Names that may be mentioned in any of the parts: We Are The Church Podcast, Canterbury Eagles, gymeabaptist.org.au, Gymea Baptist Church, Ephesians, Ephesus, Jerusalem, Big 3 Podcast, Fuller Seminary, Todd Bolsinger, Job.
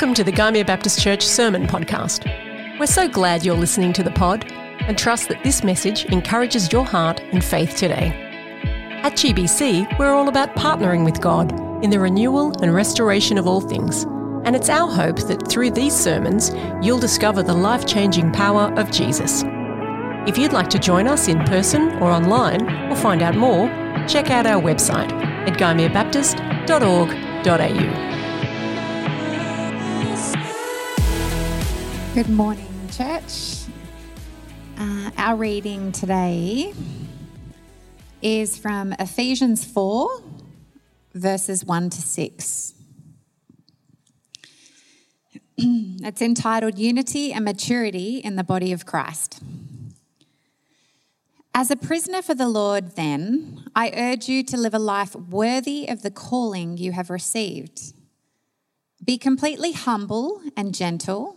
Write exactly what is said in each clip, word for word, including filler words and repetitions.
Welcome to the Gymea Baptist Church Sermon Podcast. We're so glad you're listening to the pod and trust that this message encourages your heart and faith today. At G B C, we're all about partnering with God in the renewal and restoration of all things, and it's our hope that through these sermons, you'll discover the life-changing power of Jesus. If you'd like to join us in person or online or find out more, check out our website at gymeabaptist dot org dot a u. Good morning, church. Uh, our reading today is from Ephesians four, verses one to six. It's entitled Unity and Maturity in the Body of Christ. As a prisoner for the Lord, then, I urge you to live a life worthy of the calling you have received. Be completely humble and gentle.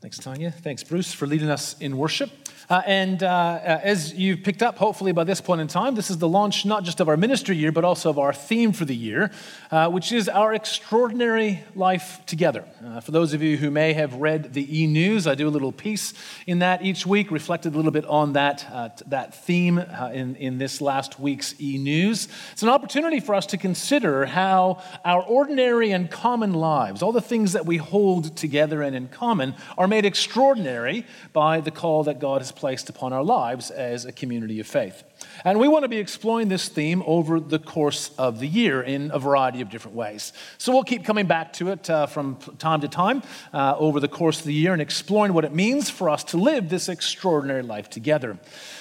Thanks, Tanya. Thanks, Bruce, for leading us in worship. Uh, and uh, as you've picked up, hopefully by this point in time, this is the launch not just of our ministry year, but also of our theme for the year, uh, which is our extraordinary life together. Uh, for those of you who may have read the e-news, I do a little piece in that each week, reflected a little bit on that uh, that theme uh, in, in this last week's e-news. It's an opportunity for us to consider how our ordinary and common lives, all the things that we hold together and in common, are made extraordinary by the call that God has placed upon our lives as a community of faith. And we want to be exploring this theme over the course of the year in a variety of different ways. So we'll keep coming back to it uh, from time to time uh, over the course of the year and exploring what it means for us to live this extraordinary life together.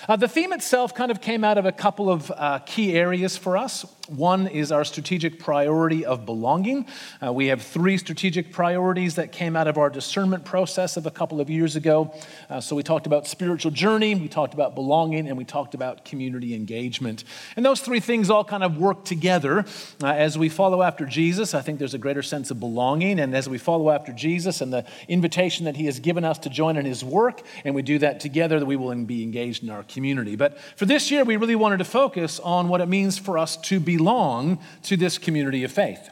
Uh, the theme itself kind of came out of a couple of uh, key areas for us. One is our strategic priority of belonging. Uh, we have three strategic priorities that came out of our discernment process of a couple of years ago. Uh, so we talked about spiritual journey, we talked about belonging, and we talked about community engagement. And those three things all kind of work together. Uh, as we follow after Jesus, I think there's a greater sense of belonging. And as we follow after Jesus and the invitation that he has given us to join in his work, and we do that together, we will be engaged in our community. But for this year, we really wanted to focus on what it means for us to be belong to this community of faith.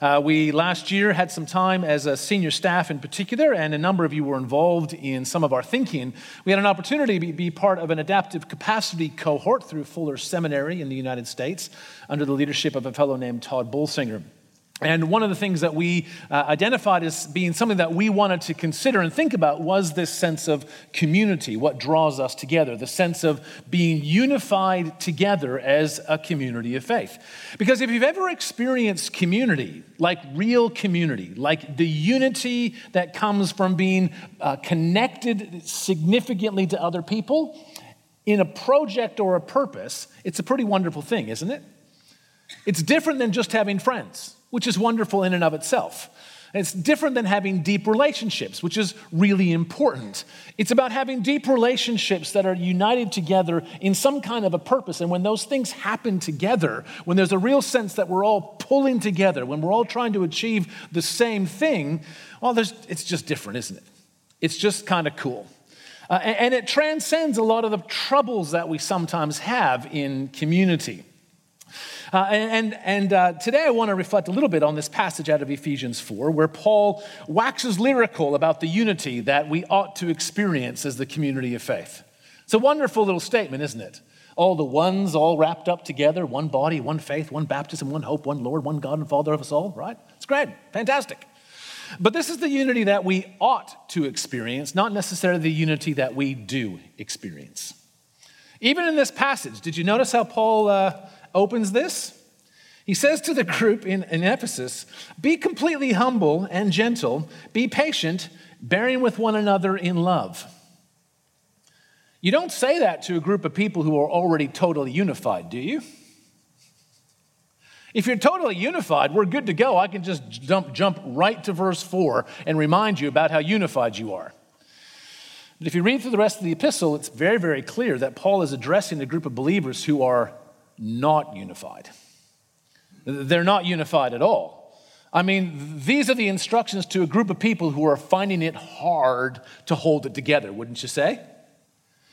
Uh, we last year had some time as a senior staff in particular, and a number of you were involved in some of our thinking. We had an opportunity to be part of an adaptive capacity cohort through Fuller Seminary in the United States under the leadership of a fellow named Todd Bolsinger. And one of the things that we uh, identified as being something that we wanted to consider and think about was this sense of community, what draws us together, the sense of being unified together as a community of faith. Because if you've ever experienced community, like real community, like the unity that comes from being uh, connected significantly to other people in a project or a purpose, it's a pretty wonderful thing, isn't it? It's different than just having friends, which is wonderful in and of itself. It's different than having deep relationships, which is really important. It's about having deep relationships that are united together in some kind of a purpose. And when those things happen together, when there's a real sense that we're all pulling together, when we're all trying to achieve the same thing, well, there's, it's just different, isn't it? It's just kind of cool. Uh, and, and it transcends a lot of the troubles that we sometimes have in community. Uh, and and uh, today I want to reflect a little bit on this passage out of Ephesians four, where Paul waxes lyrical about the unity that we ought to experience as the community of faith. It's a wonderful little statement, isn't it? All the ones all wrapped up together, one body, one faith, one baptism, one hope, one Lord, one God and Father of us all, right? It's great, fantastic. But this is the unity that we ought to experience, not necessarily the unity that we do experience. Even in this passage, did you notice how Paul... Uh, opens this? He says to the group in, in Ephesus, be completely humble and gentle, be patient, bearing with one another in love. You don't say that to a group of people who are already totally unified, do you? If you're totally unified, we're good to go. I can just jump, jump right to verse four and remind you about how unified you are. But if you read through the rest of the epistle, it's very, very clear that Paul is addressing a group of believers who are not unified. They're not unified at all. I mean, these are the instructions to a group of people who are finding it hard to hold it together, wouldn't you say?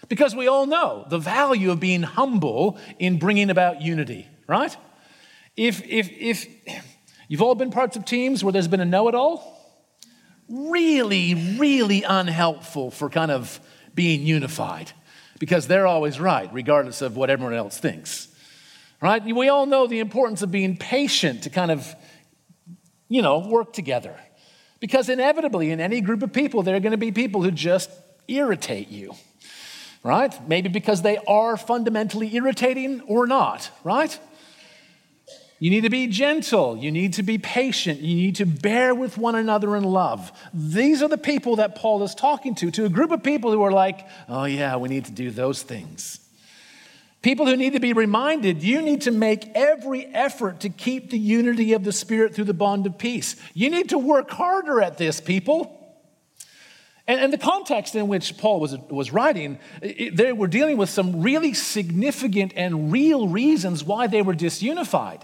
Because we all know the value of being humble in bringing about unity, right? If if if you've all been parts of teams where there's been a know-it-all, really, really unhelpful for kind of being unified because they're always right, regardless of what everyone else thinks, right? We all know the importance of being patient to kind of, you know, work together. Because inevitably, in any group of people, there are going to be people who just irritate you, right? Maybe because they are fundamentally irritating or not, right? You need to be gentle. You need to be patient. You need to bear with one another in love. These are the people that Paul is talking to, to a group of people who are like, oh yeah, we need to do those things. People who need to be reminded, you need to make every effort to keep the unity of the Spirit through the bond of peace. You need to work harder at this, people. And, and the context in which Paul was, was writing, it, they were dealing with some really significant and real reasons why they were disunified.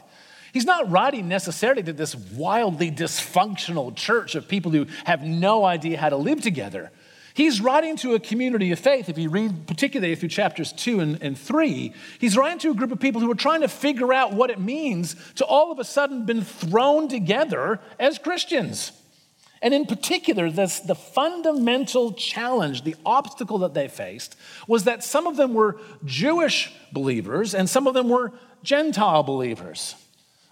He's not writing necessarily to this wildly dysfunctional church of people who have no idea how to live together. He's writing to a community of faith. If you read particularly through chapters two and, and three, he's writing to a group of people who are trying to figure out what it means to all of a sudden been thrown together as Christians. And in particular, this, the fundamental challenge, the obstacle that they faced was that some of them were Jewish believers and some of them were Gentile believers.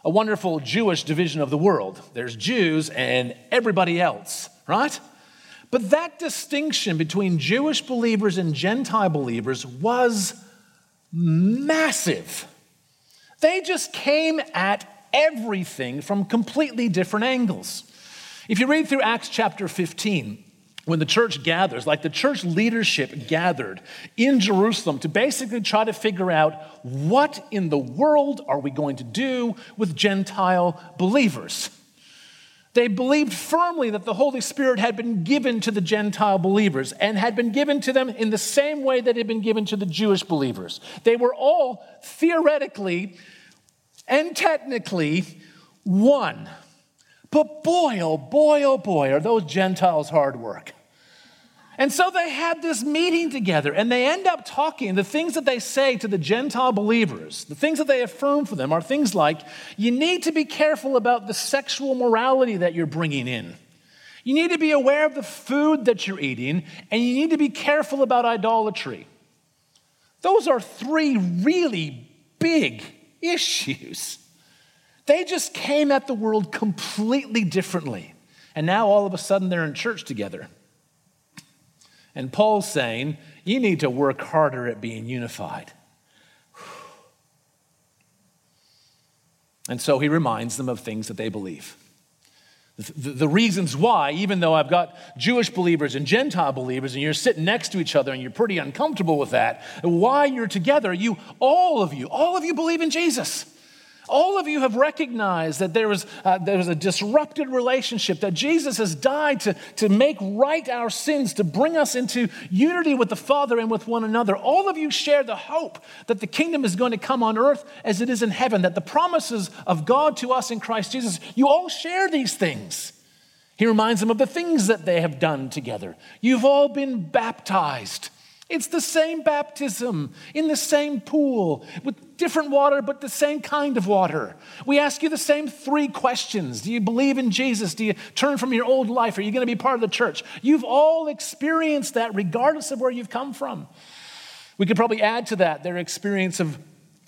A wonderful Jewish division of the world. There's Jews and everybody else, right? But that distinction between Jewish believers and Gentile believers was massive. They just came at everything from completely different angles. If you read through Acts chapter fifteen, when the church gathers, like the church leadership gathered in Jerusalem to basically try to figure out what in the world are we going to do with Gentile believers. They believed firmly that the Holy Spirit had been given to the Gentile believers and had been given to them in the same way that it had been given to the Jewish believers. They were all theoretically and technically one. But boy, oh boy, oh boy, are those Gentiles hard work. And so they had this meeting together and they end up talking. The things that they say to the Gentile believers, the things that they affirm for them are things like, you need to be careful about the sexual morality that you're bringing in. You need to be aware of the food that you're eating and you need to be careful about idolatry. Those are three really big issues. They just came at the world completely differently. And now all of a sudden they're in church together. And Paul's saying, you need to work harder at being unified. And so he reminds them of things that they believe. The, the reasons why, even though I've got Jewish believers and Gentile believers, and you're sitting next to each other and you're pretty uncomfortable with that, why you're together, you, all of you, all of you believe in Jesus. All of you have recognized that there was, uh, there was a disrupted relationship, that Jesus has died to, to make right our sins, to bring us into unity with the Father and with one another. All of you share the hope that the kingdom is going to come on earth as it is in heaven, that the promises of God to us in Christ Jesus, you all share these things. He reminds them of the things that they have done together. You've all been baptized. It's the same baptism in the same pool with different water, but the same kind of water. We ask you the same three questions. Do you believe in Jesus? Do you turn from your old life? Are you going to be part of the church? You've all experienced that regardless of where you've come from. We could probably add to that their experience of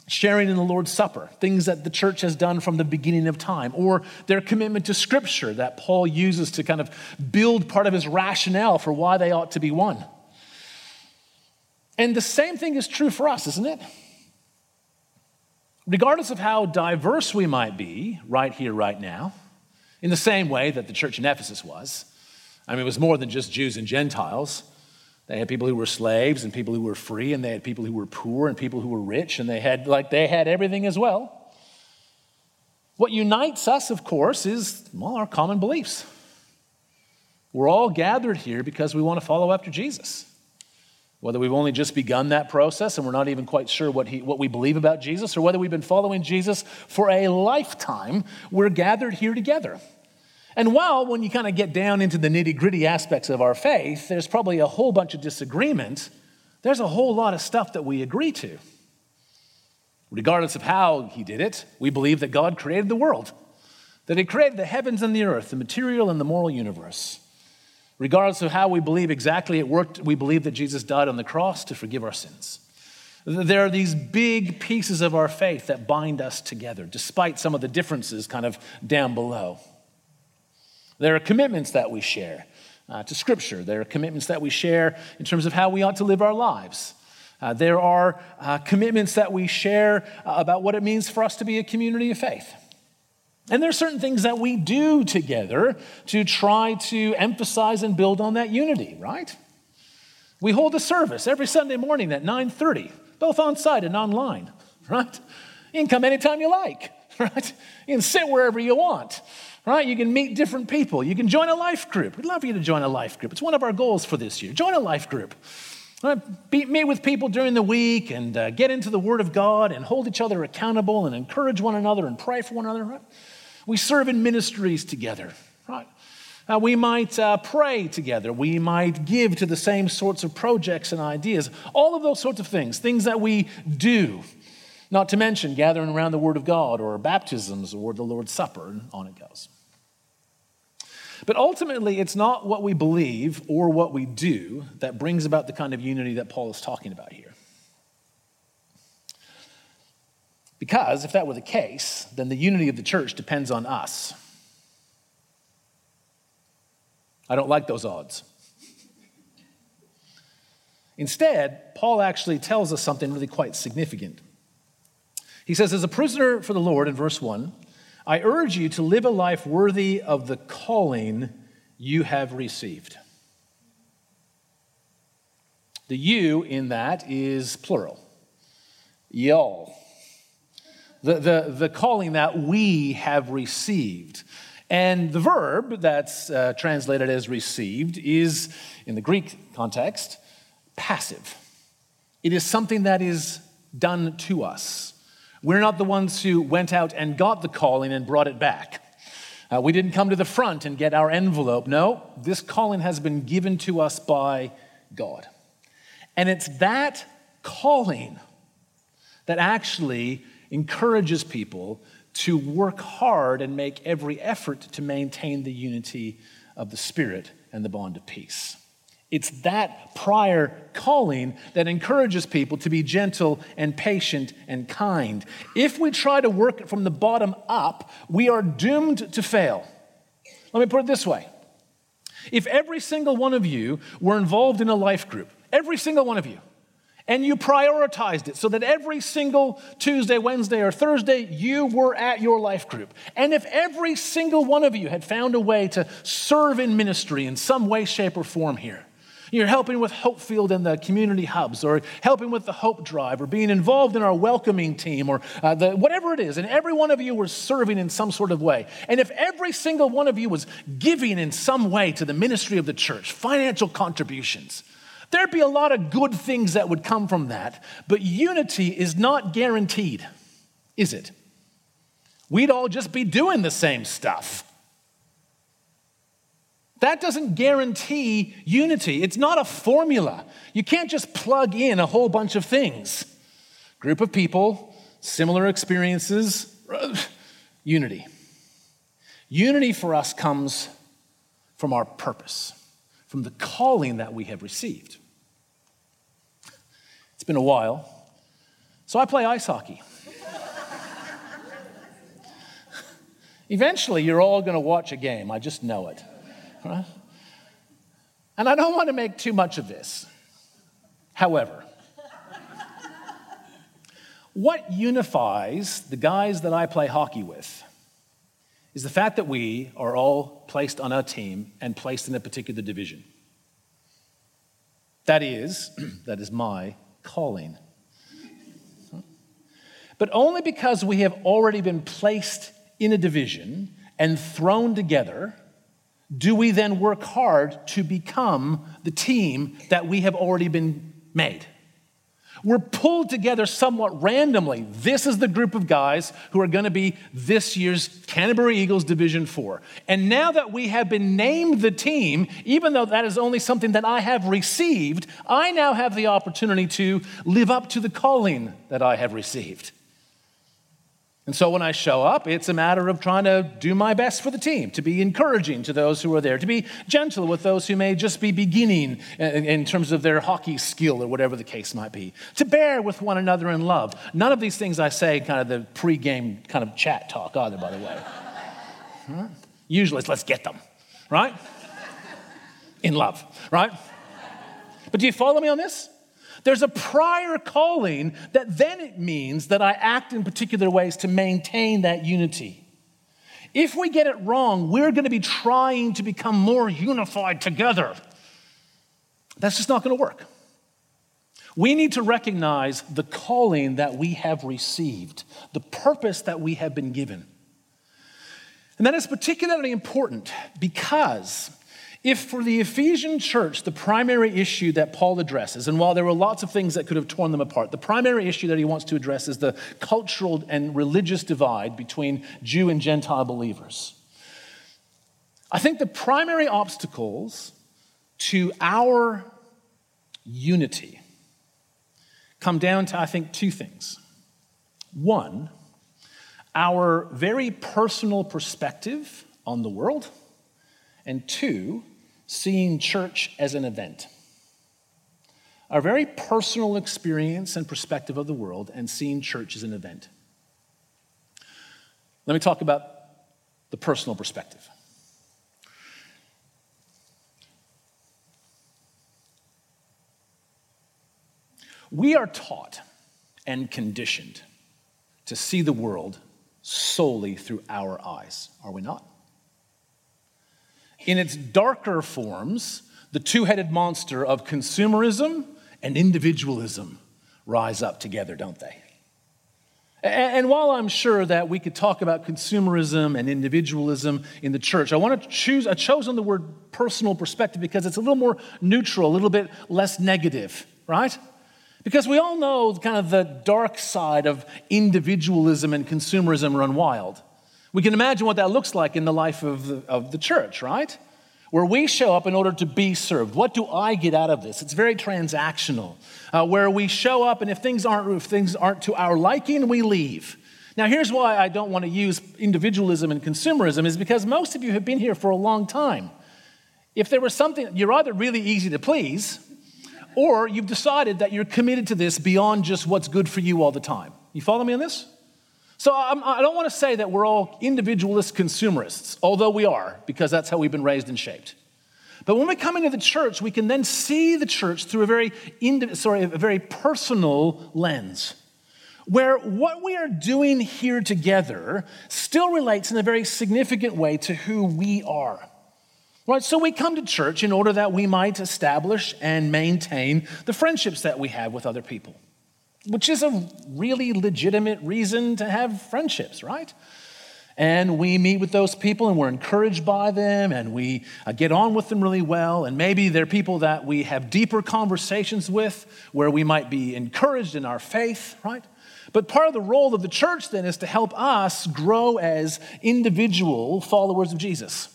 sharing in the Lord's Supper, things that the church has done from the beginning of time, or their commitment to Scripture that Paul uses to kind of build part of his rationale for why they ought to be one. And the same thing is true for us, isn't it? Regardless of how diverse we might be right here, right now, in the same way that the church in Ephesus was. I mean, it was more than just Jews and Gentiles. They had people who were slaves and people who were free, and they had people who were poor and people who were rich, and they had, like, they had everything as well. What unites us, of course, is, well, our common beliefs. We're all gathered here because we want to follow after Jesus. whether we've only just begun that process and we're not even quite sure what he, what we believe about Jesus, or whether we've been following Jesus for a lifetime, we're gathered here together. And while when you kind of get down into the nitty-gritty aspects of our faith, there's probably a whole bunch of disagreement, there's a whole lot of stuff that we agree to. Regardless of how he did it, we believe that God created the world, that he created the heavens and the earth, the material and the moral universe. Regardless of how we believe exactly it worked, we believe that Jesus died on the cross to forgive our sins. There are these big pieces of our faith that bind us together, despite some of the differences kind of down below. There are commitments that we share uh, to Scripture. There are commitments that we share in terms of how we ought to live our lives. Uh, there are uh, commitments that we share uh, about what it means for us to be a community of faith. And there are certain things that we do together to try to emphasize and build on that unity, right? We hold a service every Sunday morning at nine thirty, both on-site and online, right? You can come anytime you like, right? You can sit wherever you want, right? You can meet different people. You can join a life group. We'd love for you to join a life group. It's one of our goals for this year. Join a life group. Be, meet with people during the week and uh, get into the Word of God and hold each other accountable and encourage one another and pray for one another, right? We serve in ministries together, right? Uh, we might uh, pray together. We might give to the same sorts of projects and ideas. All of those sorts of things, things that we do, not to mention gathering around the Word of God or baptisms or the Lord's Supper, and on it goes. But ultimately, it's not what we believe or what we do that brings about the kind of unity that Paul is talking about here. Because if that were the case, then the unity of the church depends on us. I don't like those odds. Instead, Paul actually tells us something really quite significant. He says, as a prisoner for the Lord, in verse one, I urge you to live a life worthy of the calling you have received. The you in that is plural. Y'all. The, the, the calling that we have received. And the verb that's uh, translated as received is, in the Greek context, passive. It is something that is done to us. We're not the ones who went out and got the calling and brought it back. Uh, we didn't come to the front and get our envelope. No, this calling has been given to us by God. And it's that calling that actually encourages people to work hard and make every effort to maintain the unity of the Spirit and the bond of peace. It's that prior calling that encourages people to be gentle and patient and kind. If we try to work from the bottom up, we are doomed to fail. Let me put it this way. If every single one of you were involved in a life group, every single one of you, and you prioritized it so that every single Tuesday, Wednesday, or Thursday, you were at your life group. And if every single one of you had found a way to serve in ministry in some way, shape, or form here, you're helping with Hopefield and the community hubs, or helping with the Hope Drive, or being involved in our welcoming team, or uh, the, whatever it is. And every one of you were serving in some sort of way. And if every single one of you was giving in some way to the ministry of the church, financial contributions, there'd be a lot of good things that would come from that. But unity is not guaranteed, is it? We'd all just be doing the same stuff. That doesn't guarantee unity. It's not a formula. You can't just plug in a whole bunch of things. Group of people, similar experiences, unity. Unity for us comes from our purpose, from the calling that we have received. It's been a while, so I play ice hockey. Eventually, you're all going to watch a game. I just know it. Right? And I don't want to make too much of this. However, what unifies the guys that I play hockey with is the fact that we are all placed on a team and placed in a particular division. That is, that is my calling. But only because we have already been placed in a division and thrown together do we then work hard to become the team that we have already been made. We're pulled together somewhat randomly. This is the group of guys who are going to be this year's Canterbury Eagles Division Four. And now that we have been named the team, even though that is only something that I have received, I now have the opportunity to live up to the calling that I have received. And so when I show up, it's a matter of trying to do my best for the team, to be encouraging to those who are there, to be gentle with those who may just be beginning in terms of their hockey skill or whatever the case might be, to bear with one another in love. None of these things I say kind of the pre-game kind of chat talk either, by the way. Huh? Usually it's let's get them, right? In love, right? But do you follow me on this? There's a prior calling that then it means that I act in particular ways to maintain that unity. If we get it wrong, we're going to be trying to become more unified together. That's just not going to work. We need to recognize the calling that we have received, the purpose that we have been given. And that is particularly important because if for the Ephesian church, the primary issue that Paul addresses, and while there were lots of things that could have torn them apart, the primary issue that he wants to address is the cultural and religious divide between Jew and Gentile believers. I think the primary obstacles to our unity come down to, I think, two things. One, our very personal perspective on the world, and two, seeing church as an event. Our very personal experience and perspective of the world and seeing church as an event. Let me talk about the personal perspective. We are taught and conditioned to see the world solely through our eyes, are we not? In its darker forms, the two-headed monster of consumerism and individualism rise up together, don't they? And while I'm sure that we could talk about consumerism and individualism in the church, I want to choose, I chose on the word personal perspective because it's a little more neutral, a little bit less negative, right? Because we all know kind of the dark side of individualism and consumerism run wild. We can imagine what that looks like in the life of the, of the church, right? Where we show up in order to be served. What do I get out of this? It's very transactional. Uh, where we show up, and if things aren't if things aren't to our liking, we leave. Now, here's why I don't want to use individualism and consumerism is because most of you have been here for a long time. If there was something, you're either really easy to please, or you've decided that you're committed to this beyond just what's good for you all the time. You follow me on this? So I'm, I don't want to say that we're all individualist consumerists, although we are, because that's how we've been raised and shaped. But when we come into the church, we can then see the church through a very, indi- sorry, a very personal lens, where what we are doing here together still relates in a very significant way to who we are. Right, so we come to church in order that we might establish and maintain the friendships that we have with other people, which is a really legitimate reason to have friendships, right? And we meet with those people and we're encouraged by them and we get on with them really well. And maybe they're people that we have deeper conversations with where we might be encouraged in our faith, right? But part of the role of the church then is to help us grow as individual followers of Jesus.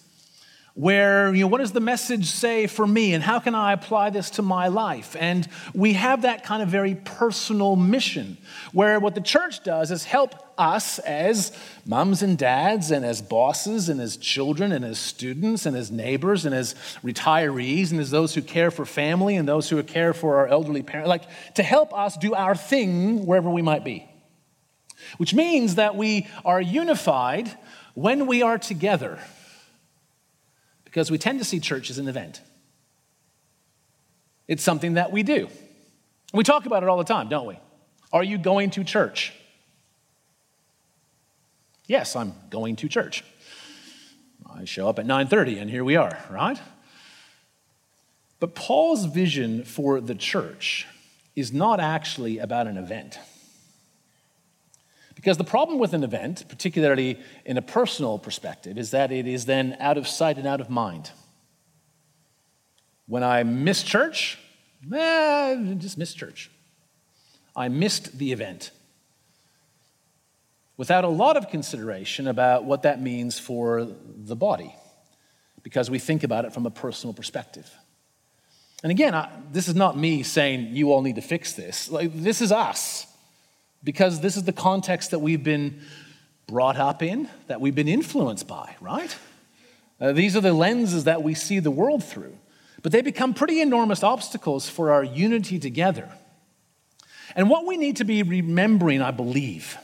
Where, you know, what does the message say for me and how can I apply this to my life? And we have that kind of very personal mission where what the church does is help us as mums and dads and as bosses and as children and as students and as neighbors and as retirees and as those who care for family and those who care for our elderly parents, like to help us do our thing wherever we might be. Which means that we are unified when we are together. Because we tend to see church as an event. It's something that we do. We talk about it all the time, don't we? Are you going to church? Yes, I'm going to church. I show up at nine thirty and here we are, right? But Paul's vision for the church is not actually about an event. Because the problem with an event, particularly in a personal perspective, is that it is then out of sight and out of mind. When I miss church, I just missed church. I missed the event. Without a lot of consideration about what that means for the body, because we think about it from a personal perspective. And again, I, this is not me saying you all need to fix this. Like, this is us, because this is the context that we've been brought up in, that we've been influenced by, right? Uh, these are the lenses that we see the world through. But they become pretty enormous obstacles for our unity together. And what we need to be remembering, I believe,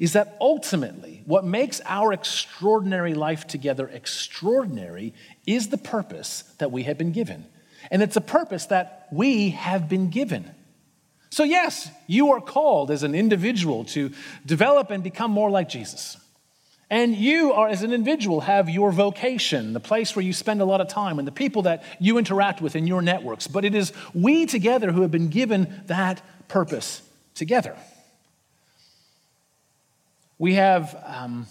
is that ultimately what makes our extraordinary life together extraordinary is the purpose that we have been given. And it's a purpose that we have been given. So yes, you are called as an individual to develop and become more like Jesus. And you are, as an individual, have your vocation, the place where you spend a lot of time and the people that you interact with in your networks. But it is we together who have been given that purpose together. We have um,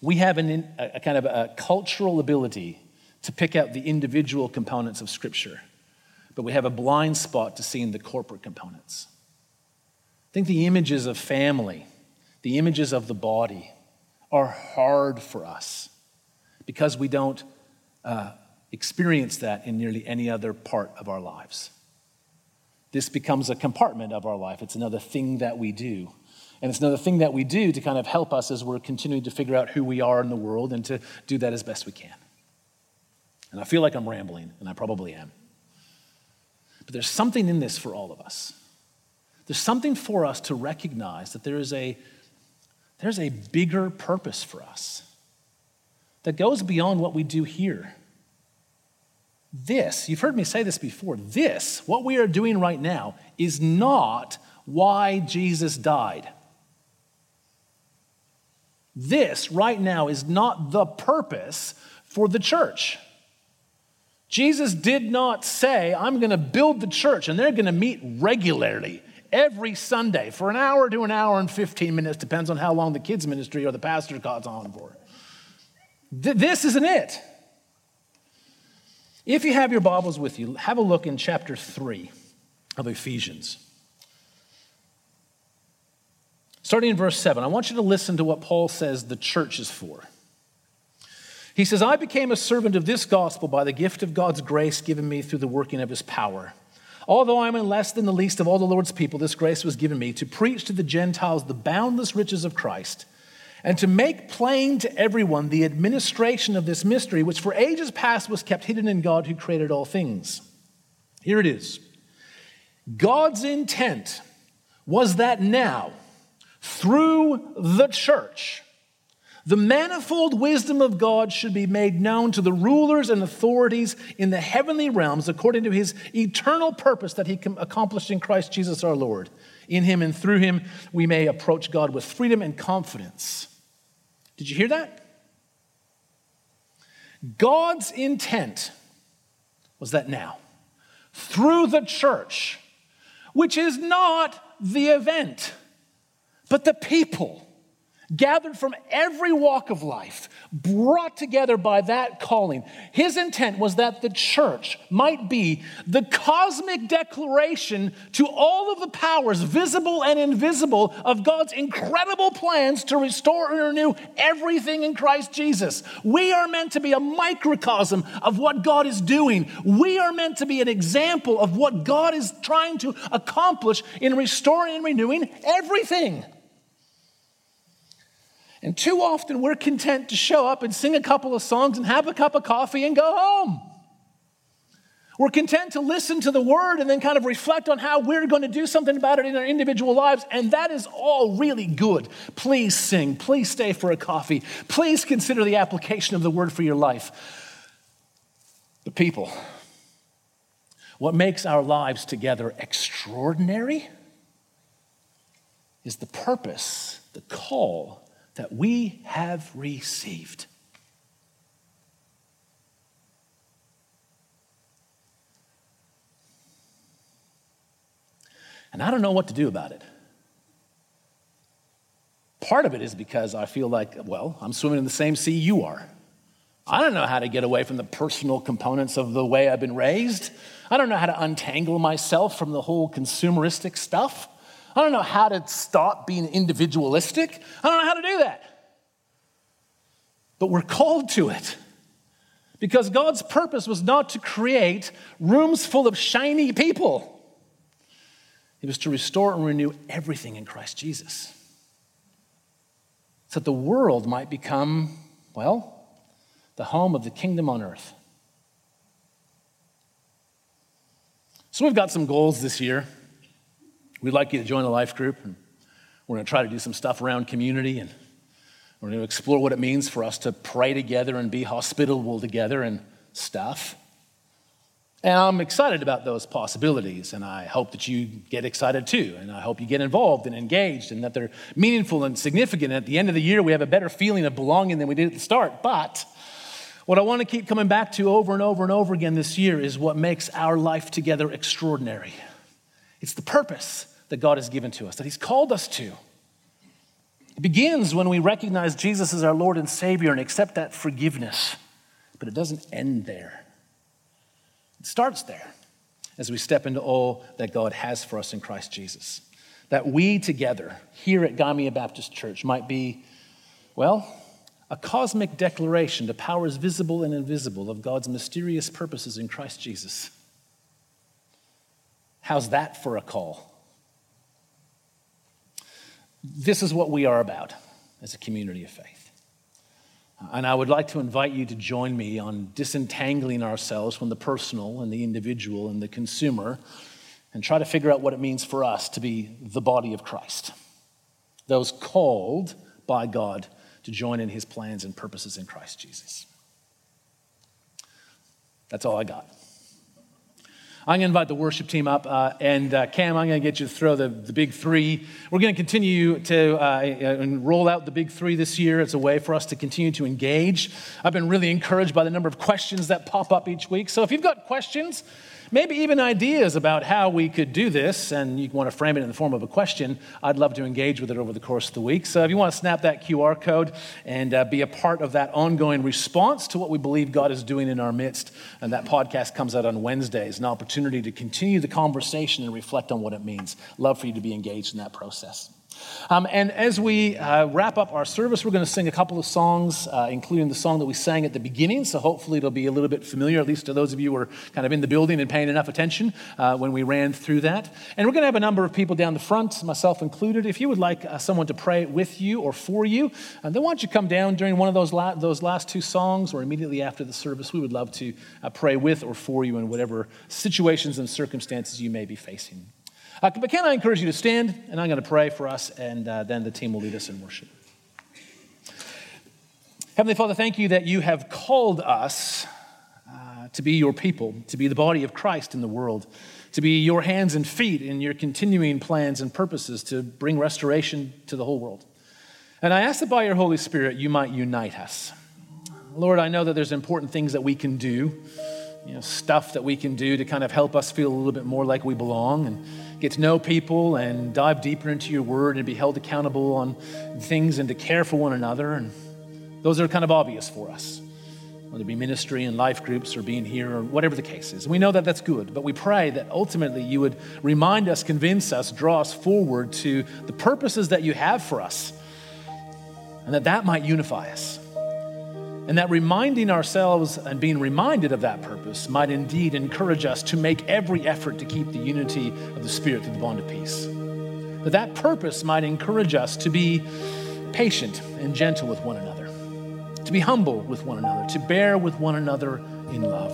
we have an, a kind of a cultural ability to pick out the individual components of Scripture, but we have a blind spot to seeing the corporate components. I think the images of family, the images of the body, are hard for us because we don't uh, experience that in nearly any other part of our lives. This becomes a compartment of our life. It's another thing that we do. And it's another thing that we do to kind of help us as we're continuing to figure out who we are in the world and to do that as best we can. And I feel like I'm rambling, and I probably am. But there's something in this for all of us. There's something for us to recognize that there is a, there's a bigger purpose for us that goes beyond what we do here. This, you've heard me say this before, this, what we are doing right now, is not why Jesus died. This right now is not the purpose for the church. Jesus did not say, I'm going to build the church and they're going to meet regularly every Sunday for an hour to an hour and fifteen minutes, depends on how long the kids ministry or the pastor got on for. This isn't it. If you have your Bibles with you, have a look in chapter three of Ephesians. Starting in verse seven, I want you to listen to what Paul says the church is for. He says, I became a servant of this gospel by the gift of God's grace given me through the working of his power. Although I am less than the least of all the Lord's people, this grace was given me to preach to the Gentiles the boundless riches of Christ and to make plain to everyone the administration of this mystery, which for ages past was kept hidden in God who created all things. Here it is. God's intent was that now, through the church, the manifold wisdom of God should be made known to the rulers and authorities in the heavenly realms according to his eternal purpose that he accomplished in Christ Jesus our Lord. In him and through him, we may approach God with freedom and confidence. Did you hear that? God's intent was that now, through the church, which is not the event, but the people, gathered from every walk of life, brought together by that calling. His intent was that the church might be the cosmic declaration to all of the powers, visible and invisible, of God's incredible plans to restore and renew everything in Christ Jesus. We are meant to be a microcosm of what God is doing. We are meant to be an example of what God is trying to accomplish in restoring and renewing everything. And too often we're content to show up and sing a couple of songs and have a cup of coffee and go home. We're content to listen to the word and then kind of reflect on how we're going to do something about it in our individual lives. And that is all really good. Please sing. Please stay for a coffee. Please consider the application of the word for your life. The people. What makes our lives together extraordinary is the purpose, the call that we have received. And I don't know what to do about it. Part of it is because I feel like, well, I'm swimming in the same sea you are. I don't know how to get away from the personal components of the way I've been raised. I don't know how to untangle myself from the whole consumeristic stuff. I don't know how to stop being individualistic. I don't know how to do that. But we're called to it because God's purpose was not to create rooms full of shiny people. It was to restore and renew everything in Christ Jesus so that the world might become, well, the home of the kingdom on earth. So we've got some goals this year. We'd like you to join a life group, and we're going to try to do some stuff around community, and we're going to explore what it means for us to pray together and be hospitable together and stuff. And I'm excited about those possibilities, and I hope that you get excited too, and I hope you get involved and engaged and that they're meaningful and significant. And at the end of the year, we have a better feeling of belonging than we did at the start. But what I want to keep coming back to over and over and over again this year is what makes our life together extraordinary. It's the purpose that God has given to us, that he's called us to. It begins when we recognize Jesus as our Lord and Savior and accept that forgiveness, but it doesn't end there. It starts there as we step into all that God has for us in Christ Jesus, that we together here at Gymea Baptist Church might be, well, a cosmic declaration to powers visible and invisible of God's mysterious purposes in Christ Jesus. How's that for a call? This is what we are about as a community of faith. And I would like to invite you to join me on disentangling ourselves from the personal and the individual and the consumer and try to figure out what it means for us to be the body of Christ, those called by God to join in his plans and purposes in Christ Jesus. That's all I got. I'm going to invite the worship team up, uh, and uh, Cam, I'm going to get you to throw the, the big three. We're going to continue to uh, and roll out the big three this year. It's a way for us to continue to engage. I've been really encouraged by the number of questions that pop up each week. So if you've got questions, maybe even ideas about how we could do this, and you want to frame it in the form of a question, I'd love to engage with it over the course of the week. So if you want to snap that Q R code and uh, be a part of that ongoing response to what we believe God is doing in our midst, and that podcast comes out on Wednesdays, an opportunity to continue the conversation and reflect on what it means. Love for you to be engaged in that process. Um, and as we uh, wrap up our service, we're going to sing a couple of songs, uh, including the song that we sang at the beginning. So hopefully it'll be a little bit familiar, at least to those of you who are kind of in the building and paying enough attention uh, when we ran through that. And we're going to have a number of people down the front, myself included. If you would like uh, someone to pray with you or for you, uh, then why don't you come down during one of those, la- those last two songs or immediately after the service. We would love to uh, pray with or for you in whatever situations and circumstances you may be facing. Uh, but can I encourage you to stand, and I'm going to pray for us, and uh, then the team will lead us in worship. Heavenly Father, thank you that you have called us uh, to be your people, to be the body of Christ in the world, to be your hands and feet in your continuing plans and purposes to bring restoration to the whole world. And I ask that by your Holy Spirit, you might unite us. Lord, I know that there's important things that we can do, you know, stuff that we can do to kind of help us feel a little bit more like we belong and get to know people and dive deeper into your word and be held accountable on things and to care for one another. And those are kind of obvious for us, whether it be ministry and life groups or being here or whatever the case is. We know that that's good, but we pray that ultimately you would remind us, convince us, draw us forward to the purposes that you have for us, and that that might unify us. And that reminding ourselves and being reminded of that purpose might indeed encourage us to make every effort to keep the unity of the Spirit through the bond of peace. That that purpose might encourage us to be patient and gentle with one another, to be humble with one another, to bear with one another in love.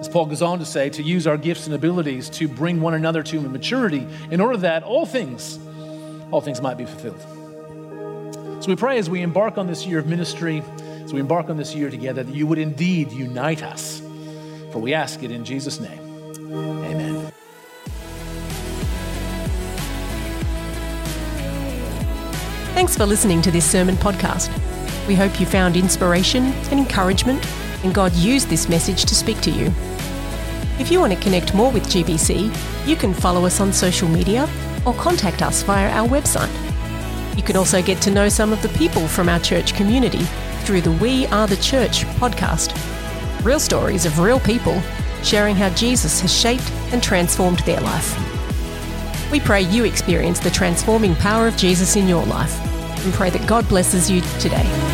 As Paul goes on to say, to use our gifts and abilities to bring one another to maturity in order that all things, all things might be fulfilled. So we pray as we embark on this year of ministry, as we embark on this year together, that you would indeed unite us. For we ask it in Jesus' name. Amen. Thanks for listening to this sermon podcast. We hope you found inspiration and encouragement, and God used this message to speak to you. If you want to connect more with G B C, you can follow us on social media or contact us via our website. You can also get to know some of the people from our church community through the We Are the Church podcast. Real stories of real people sharing how Jesus has shaped and transformed their life. We pray you experience the transforming power of Jesus in your life and pray that God blesses you today.